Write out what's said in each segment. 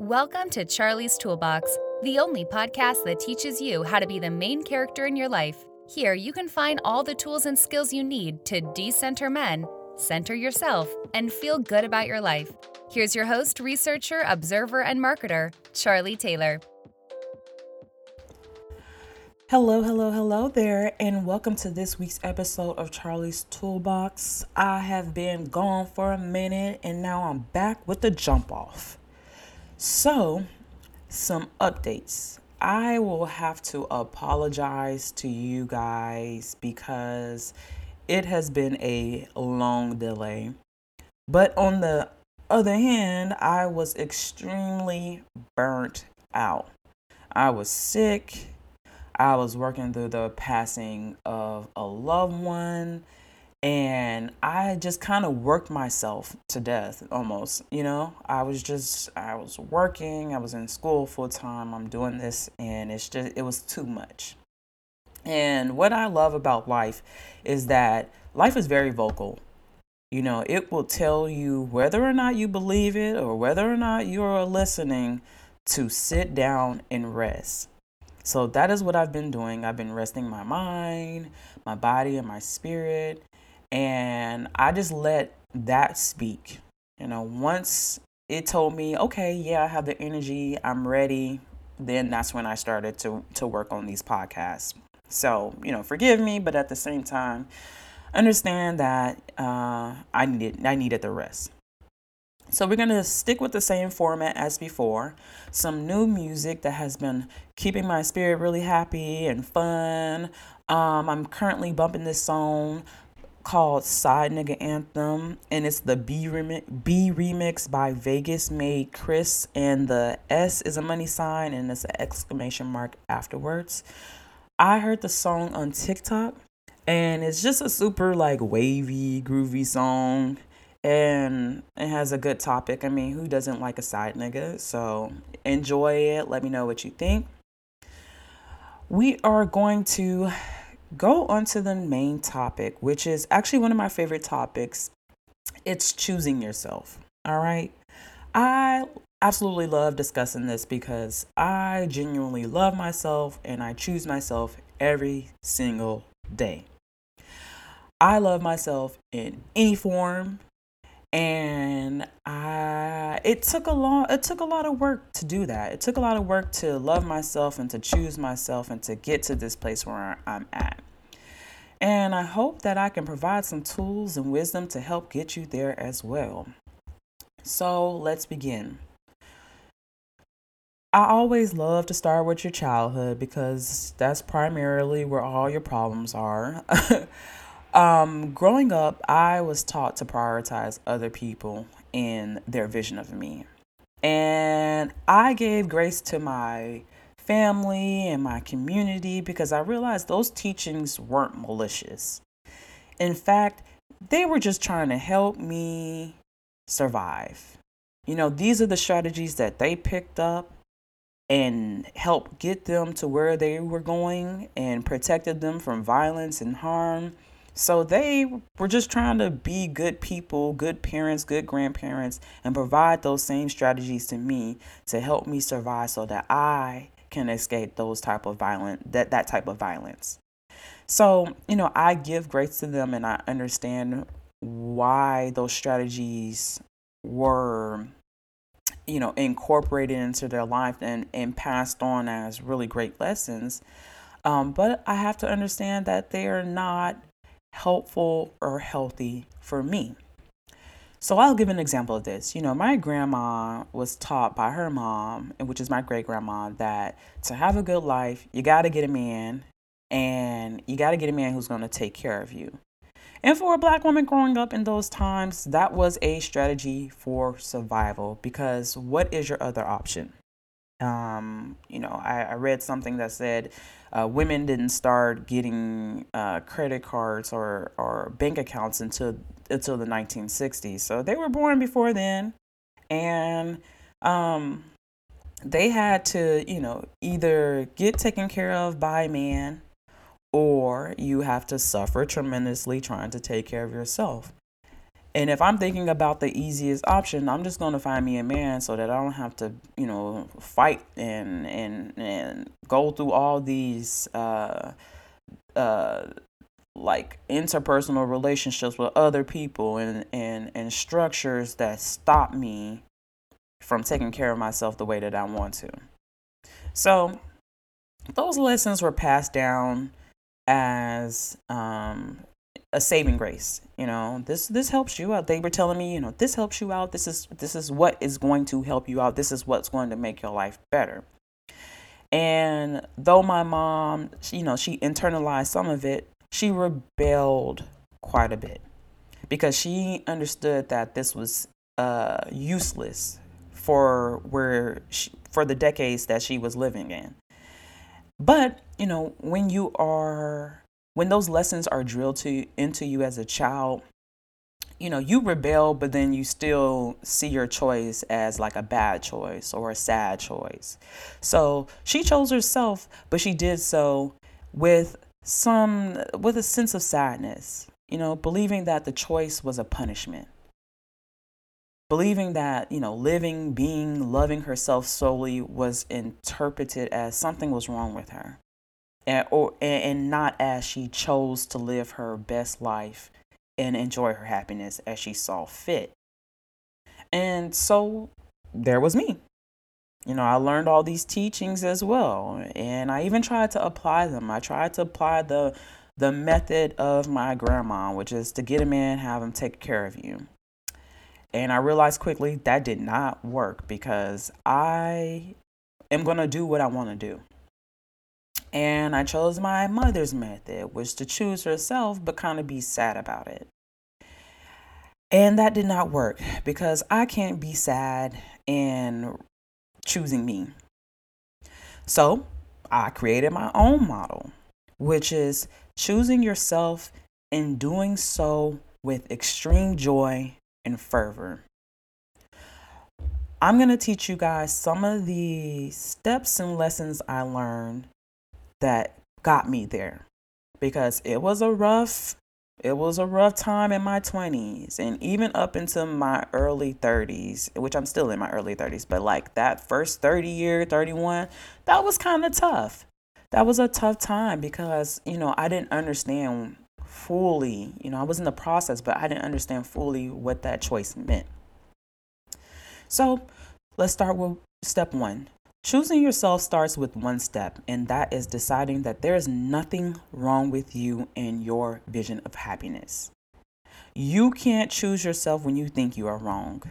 Welcome to Charlie's Toolbox, the only podcast that teaches you how to be the main character in your life. Here you can find all the tools and skills you need to decenter men, center yourself, and feel good about your life. Here's your host, researcher, observer, and marketer, Charlie Taylor. Hello there, and welcome to this week's episode of Charlie's Toolbox. I have been gone for a minute, and now I'm back with the jump off. So, some updates. I will have to apologize to you guys because it has been a long delay. But on the other hand, I was extremely burnt out. I was sick. I was working through the passing of a loved one. And I just kind of worked myself to death almost, you know? I was working, I was in school full time, I'm doing this, and it was too much. And what I love about life is that life is very vocal. You know, it will tell you whether or not you believe it or whether or not you're listening to sit down and rest. So that is what I've been doing. I've been resting my mind, my body, and my spirit. And I just let that speak. You know, once it told me, okay, yeah, I have the energy, I'm ready, then that's when I started to work on these podcasts. So, you know, forgive me, but at the same time, understand that I needed the rest. So we're going to stick with the same format as before. Some new music that has been keeping my spirit really happy and fun. I'm currently bumping this song called Side Nigga Anthem, and it's the B remix by Vegas Made Chris, and the S is a money sign and it's an exclamation mark afterwards. I heard the song on TikTok, and it's just a super like wavy, groovy song, and it has a good topic. I mean, who doesn't like a side nigga? So enjoy it. Let me know what you think. We are going to go on to the main topic, which is actually one of my favorite topics. It's choosing yourself. All right. I absolutely love discussing this because I genuinely love myself and I choose myself every single day. I love myself in any form, and it took a lot of work to do that. It took a lot of work to love myself and to choose myself and to get to this place where I'm at. And I hope that I can provide some tools and wisdom to help get you there as well. So let's begin. I always love to start with your childhood because that's primarily where all your problems are. Growing up, I was taught to prioritize other people and their vision of me. And I gave grace to my family and my community because I realized those teachings weren't malicious. In fact, they were just trying to help me survive. You know, these are the strategies that they picked up and helped get them to where they were going and protected them from violence and harm. So they were just trying to be good people, good parents, good grandparents, and provide those same strategies to me to help me survive so that I can escape that type of violence. So, you know, I give grace to them, and I understand why those strategies were, you know, incorporated into their life and passed on as really great lessons. But I have to understand that they are not helpful or healthy for me. So I'll give an example of this. You know, my grandma was taught by her mom, which is my great grandma, that to have a good life, you got to get a man, and you got to get a man who's going to take care of you. And for a Black woman growing up in those times, that was a strategy for survival, because what is your other option? You know, I read something that said women didn't start getting credit cards or bank accounts until the 1960s. So they were born before then, and they had to, you know, either get taken care of by a man, or you have to suffer tremendously trying to take care of yourself. And if I'm thinking about the easiest option, I'm just going to find me a man so that I don't have to, you know, fight and go through all these, like interpersonal relationships with other people and structures that stop me from taking care of myself the way that I want to. So those lessons were passed down as, a saving grace. You know, this helps you out. They were telling me, you know, this helps you out. This is what is going to help you out. This is what's going to make your life better. And though my mom, she internalized some of it, she rebelled quite a bit because she understood that this was useless for the decades that she was living in. But, you know, when those lessons are drilled into you as a child, you know, you rebel, but then you still see your choice as like a bad choice or a sad choice. So she chose herself, but she did so with a sense of sadness, you know, believing that the choice was a punishment. Believing that, you know, living, being, loving herself solely was interpreted as something was wrong with her. And not as she chose to live her best life and enjoy her happiness as she saw fit. And so there was me. You know, I learned all these teachings as well. And I even tried to apply them. I tried to apply the method of my grandma, which is to get a man, have him take care of you. And I realized quickly that did not work because I am going to do what I want to do. And I chose my mother's method, was to choose herself, but kind of be sad about it. And that did not work because I can't be sad in choosing me. So I created my own model, which is choosing yourself and doing so with extreme joy and fervor. I'm going to teach you guys some of the steps and lessons I learned that got me there, because it was a rough time in my 20s and even up into my early 30s, which I'm still in my early 30s. But like that first 31, that was kind of tough. That was a tough time because, you know, I didn't understand fully, you know, I was in the process, but I didn't understand fully what that choice meant. So let's start with step one. Choosing yourself starts with one step, and that is deciding that there is nothing wrong with you and your vision of happiness. You can't choose yourself when you think you are wrong.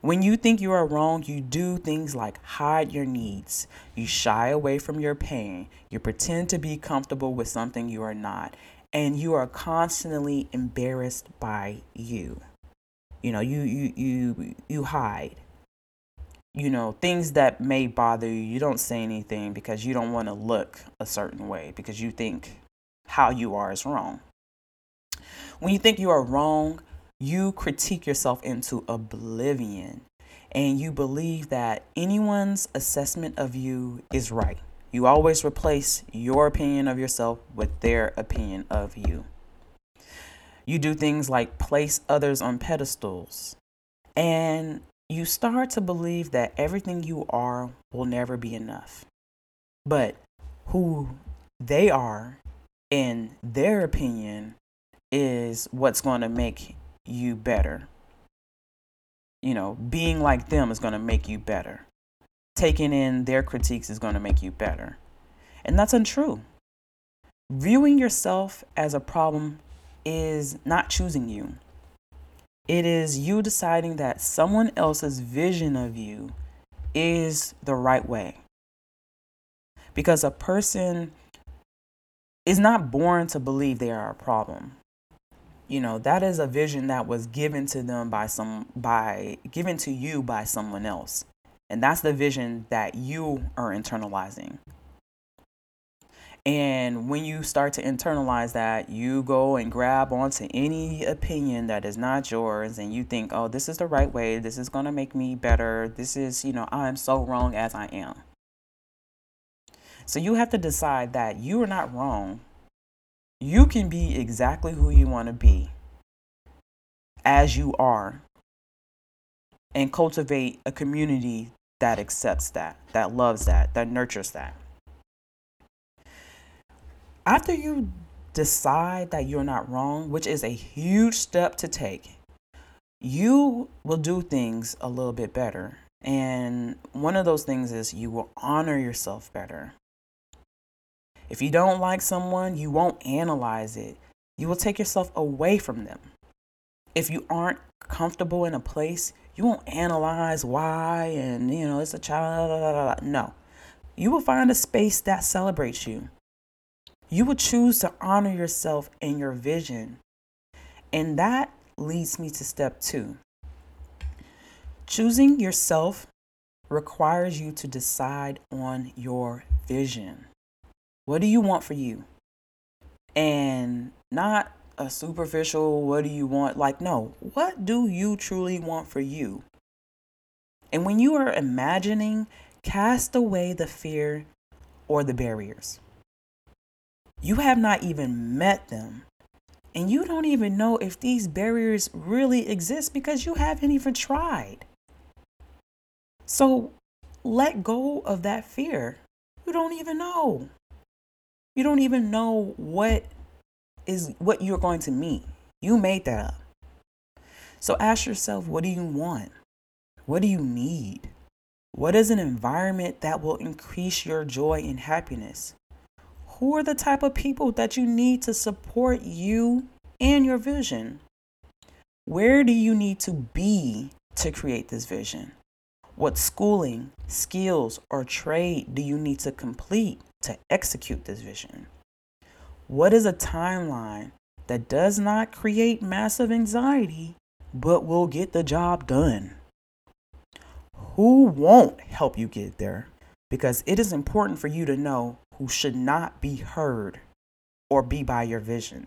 When you think you are wrong, you do things like hide your needs. You shy away from your pain. You pretend to be comfortable with something you are not, and you are constantly embarrassed by you. You know, you hide. You know, things that may bother you, you don't say anything because you don't want to look a certain way because you think how you are is wrong. When you think you are wrong, you critique yourself into oblivion and you believe that anyone's assessment of you is right. You always replace your opinion of yourself with their opinion of you. You do things like place others on pedestals, and you start to believe that everything you are will never be enough. But who they are, in their opinion, is what's going to make you better. You know, being like them is going to make you better. Taking in their critiques is going to make you better. And that's untrue. Viewing yourself as a problem is not choosing you. It is you deciding that someone else's vision of you is the right way. Because a person is not born to believe they are a problem. You know, that is a vision that was given to them given to you by someone else. And that's the vision that you are internalizing. And when you start to internalize that, you go and grab onto any opinion that is not yours. And you think, oh, this is the right way. This is going to make me better. This is, you know, I'm so wrong as I am. So you have to decide that you are not wrong. You can be exactly who you want to be. as you are and cultivate a community that accepts that, that loves that, that nurtures that. After you decide that you're not wrong, which is a huge step to take, you will do things a little bit better. And one of those things is you will honor yourself better. If you don't like someone, you won't analyze it. You will take yourself away from them. If you aren't comfortable in a place, you won't analyze why and, you know, it's a child. Blah, blah, blah. No, you will find a space that celebrates you. You will choose to honor yourself and your vision. And that leads me to step 2. Choosing yourself requires you to decide on your vision. What do you want for you? And not a superficial, what do you want? Like, no, what do you truly want for you? And when you are imagining, cast away the fear or the barriers. You have not even met them. And you don't even know if these barriers really exist because you haven't even tried. So let go of that fear. You don't even know. You don't even know what you're going to meet. You made that up. So ask yourself, what do you want? What do you need? What is an environment that will increase your joy and happiness? Who are the type of people that you need to support you and your vision? Where do you need to be to create this vision? What schooling, skills, or trade do you need to complete to execute this vision? What is a timeline that does not create massive anxiety, but will get the job done? Who won't help you get there? Because it is important for you to know who should not be heard or be by your vision.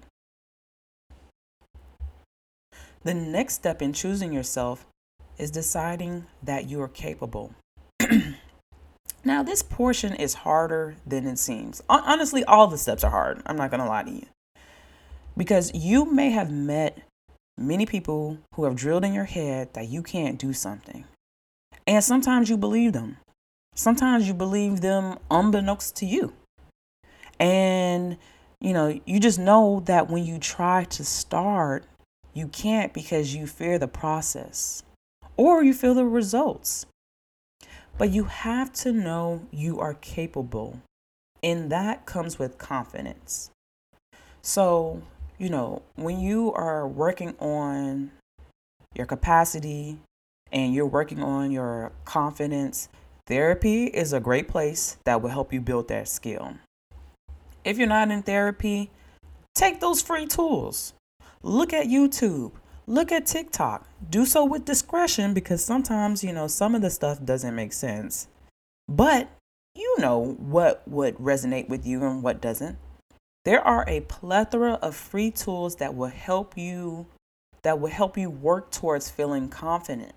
The next step in choosing yourself is deciding that you are capable. Now, this portion is harder than it seems. Honestly, all the steps are hard. I'm not going to lie to you. Because you may have met many people who have drilled in your head that you can't do something. And sometimes you believe them. Sometimes you believe them unbeknownst to you. And, you know, you just know that when you try to start, you can't because you fear the process or you fear the results. But you have to know you are capable, and that comes with confidence. So, you know, when you are working on your capacity and you're working on your confidence, therapy is a great place that will help you build that skill. If you're not in therapy, take those free tools. Look at YouTube. Look at TikTok. Do so with discretion because sometimes, you know, some of the stuff doesn't make sense. But you know what would resonate with you and what doesn't. There are a plethora of free tools that will help you work towards feeling confident.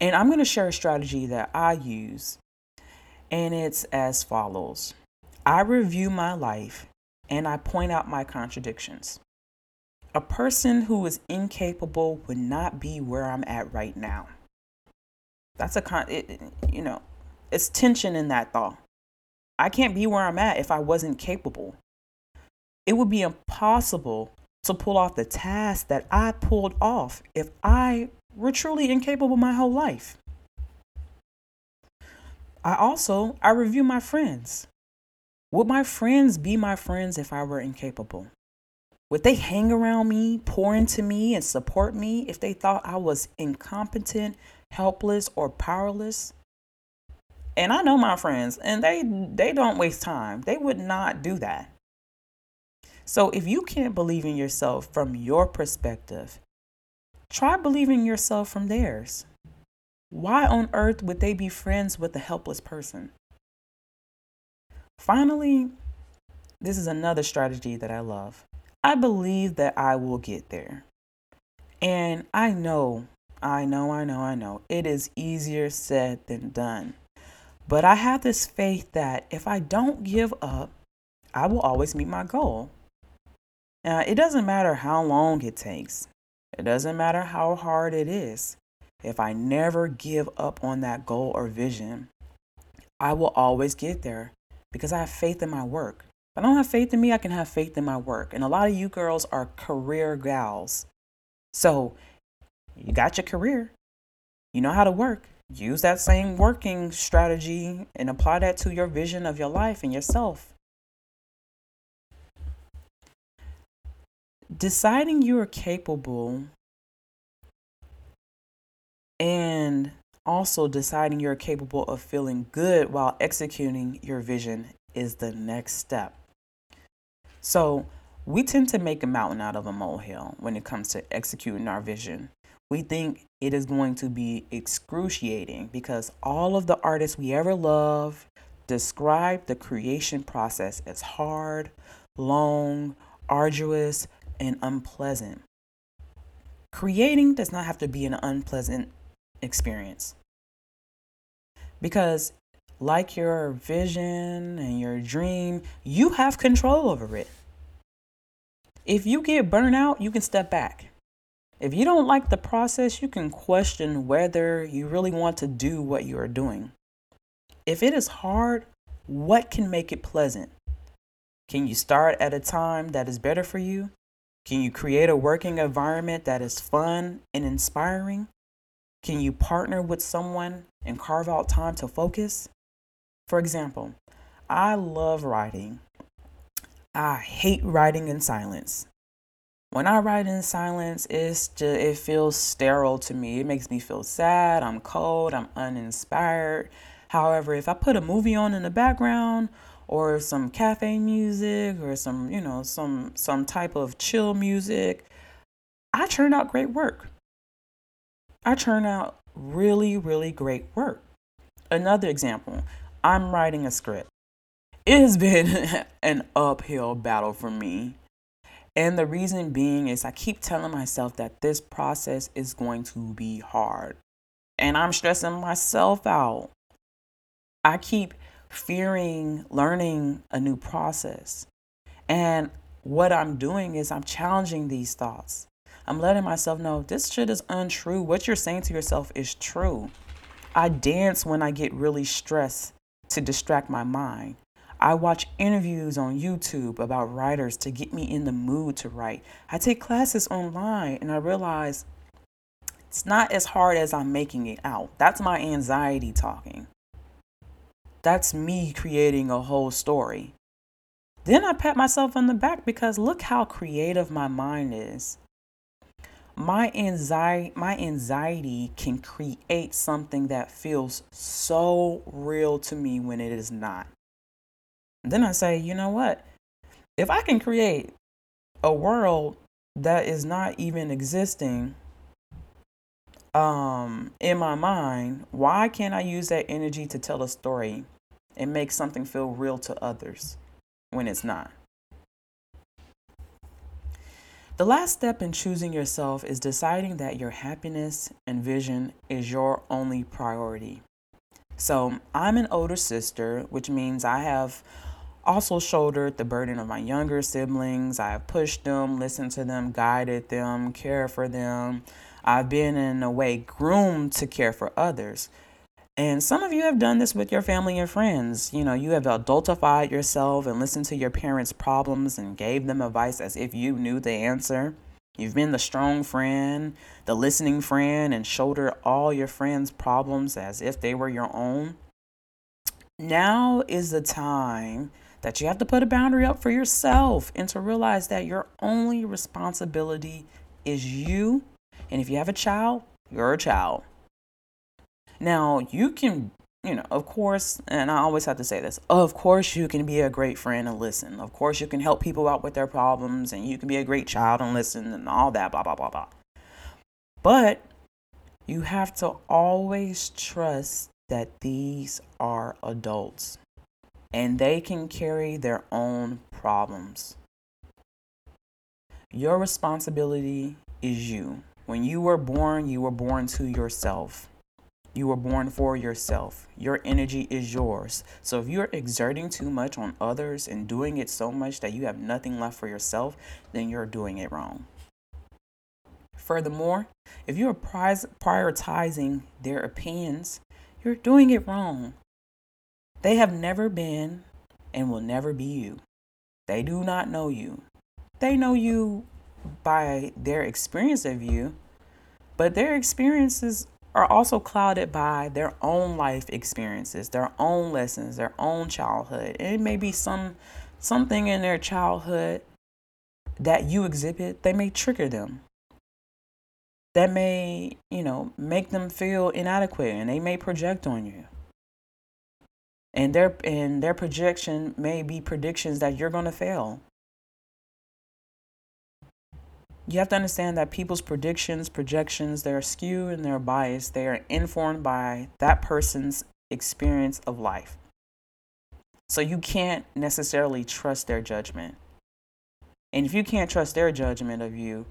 And I'm going to share a strategy that I use, and it's as follows. I review my life, and I point out my contradictions. A person who is incapable would not be where I'm at right now. That's it's tension in that thought. I can't be where I'm at if I wasn't capable. It would be impossible to pull off the task that I pulled off if I were truly incapable my whole life. I review my friends. Would my friends be my friends if I were incapable? Would they hang around me, pour into me, and support me if they thought I was incompetent, helpless, or powerless? And I know my friends, and they don't waste time. They would not do that. So if you can't believe in yourself from your perspective, try believing yourself from theirs. Why on earth would they be friends with a helpless person? Finally, this is another strategy that I love. I believe that I will get there. And I know. It is easier said than done. But I have this faith that if I don't give up, I will always meet my goal. Now, it doesn't matter how long it takes. It doesn't matter how hard it is. If I never give up on that goal or vision, I will always get there because I have faith in my work. If I don't have faith in me, I can have faith in my work. And a lot of you girls are career gals. So you got your career. You know how to work. Use that same working strategy and apply that to your vision of your life and yourself. Deciding you are capable and also deciding you're capable of feeling good while executing your vision is the next step. So we tend to make a mountain out of a molehill when it comes to executing our vision. We think it is going to be excruciating because all of the artists we ever loved describe the creation process as hard, long, arduous, and unpleasant. Creating does not have to be an unpleasant experience. Because like your vision and your dream, you have control over it. If you get burnt out, you can step back. If you don't like the process, you can question whether you really want to do what you are doing. If it is hard, what can make it pleasant? Can you start at a time that is better for you? Can you create a working environment that is fun and inspiring? Can you partner with someone and carve out time to focus? For example, I love writing. I hate writing in silence. When I write in silence, it feels sterile to me. It makes me feel sad. I'm cold. I'm uninspired. However, if I put a movie on in the background or some cafe music or some type of chill music, I churn out great work. I churn out really, really great work. Another example, I'm writing a script. It has been an uphill battle for me. And the reason being is I keep telling myself that this process is going to be hard. And I'm stressing myself out. I keep fearing learning a new process. And what I'm doing is I'm challenging these thoughts. I'm letting myself know this shit is untrue. What you're saying to yourself is true. I dance when I get really stressed to distract my mind. I watch interviews on YouTube about writers to get me in the mood to write. I take classes online and I realize it's not as hard as I'm making it out. That's my anxiety talking. That's me creating a whole story. Then I pat myself on the back because look how creative my mind is. My anxiety can create something that feels so real to me when it is not. Then I say, you know what? If I can create a world that is not even existing in my mind, why can't I use that energy to tell a story and make something feel real to others when it's not? The last step in choosing yourself is deciding that your happiness and vision is your only priority. So I'm an older sister, which means I have also shouldered the burden of my younger siblings. I have pushed them, listened to them, guided them, cared for them. I've been in a way groomed to care for others. And some of you have done this with your family and friends. You know, you have adultified yourself and listened to your parents' problems and gave them advice as if you knew the answer. You've been the strong friend, the listening friend, and shouldered all your friends' problems as if they were your own. Now is the time that you have to put a boundary up for yourself and to realize that your only responsibility is you. And if you have a child, you're a child. Now, you can, of course, and I always have to say this, of course you can be a great friend and listen. Of course you can help people out with their problems and you can be a great child and listen and all that, blah, blah, blah, blah. But you have to always trust that these are adults and they can carry their own problems. Your responsibility is you. When you were born to yourself. You were born for yourself. Your energy is yours. So if you're exerting too much on others and doing it so much that you have nothing left for yourself, then you're doing it wrong. Furthermore, if you are prioritizing their opinions, you're doing it wrong. They have never been and will never be you. They do not know you. They know you by their experience of you, but their experiences are also clouded by their own life experiences, their own lessons, their own childhood. And it may be something in their childhood that you exhibit, they may trigger them. That may, make them feel inadequate, and they may project on you. And their projection may be predictions that you're going to fail. You have to understand that people's projections, they're skewed and they're biased. They are informed by that person's experience of life. So you can't necessarily trust their judgment. And if you can't trust their judgment of you,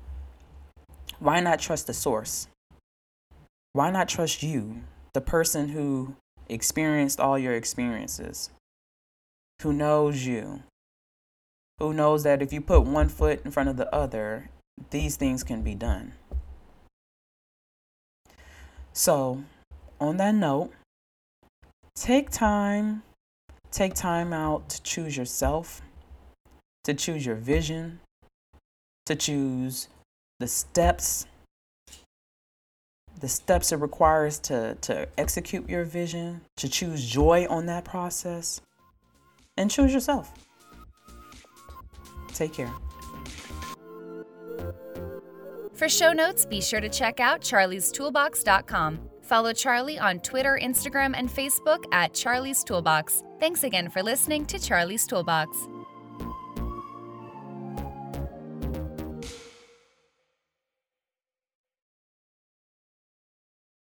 why not trust the source? Why not trust you, the person who experienced all your experiences, who knows you, who knows that if you put one foot in front of the other, these things can be done. So, on that note, take time out to choose yourself, to choose your vision, to choose the steps it requires to execute your vision, to choose joy on that process, and choose yourself. Take care. For show notes, be sure to check out charliestoolbox.com. Follow Charlie on Twitter, Instagram, and Facebook at Charlie's Toolbox. Thanks again for listening to Charlie's Toolbox.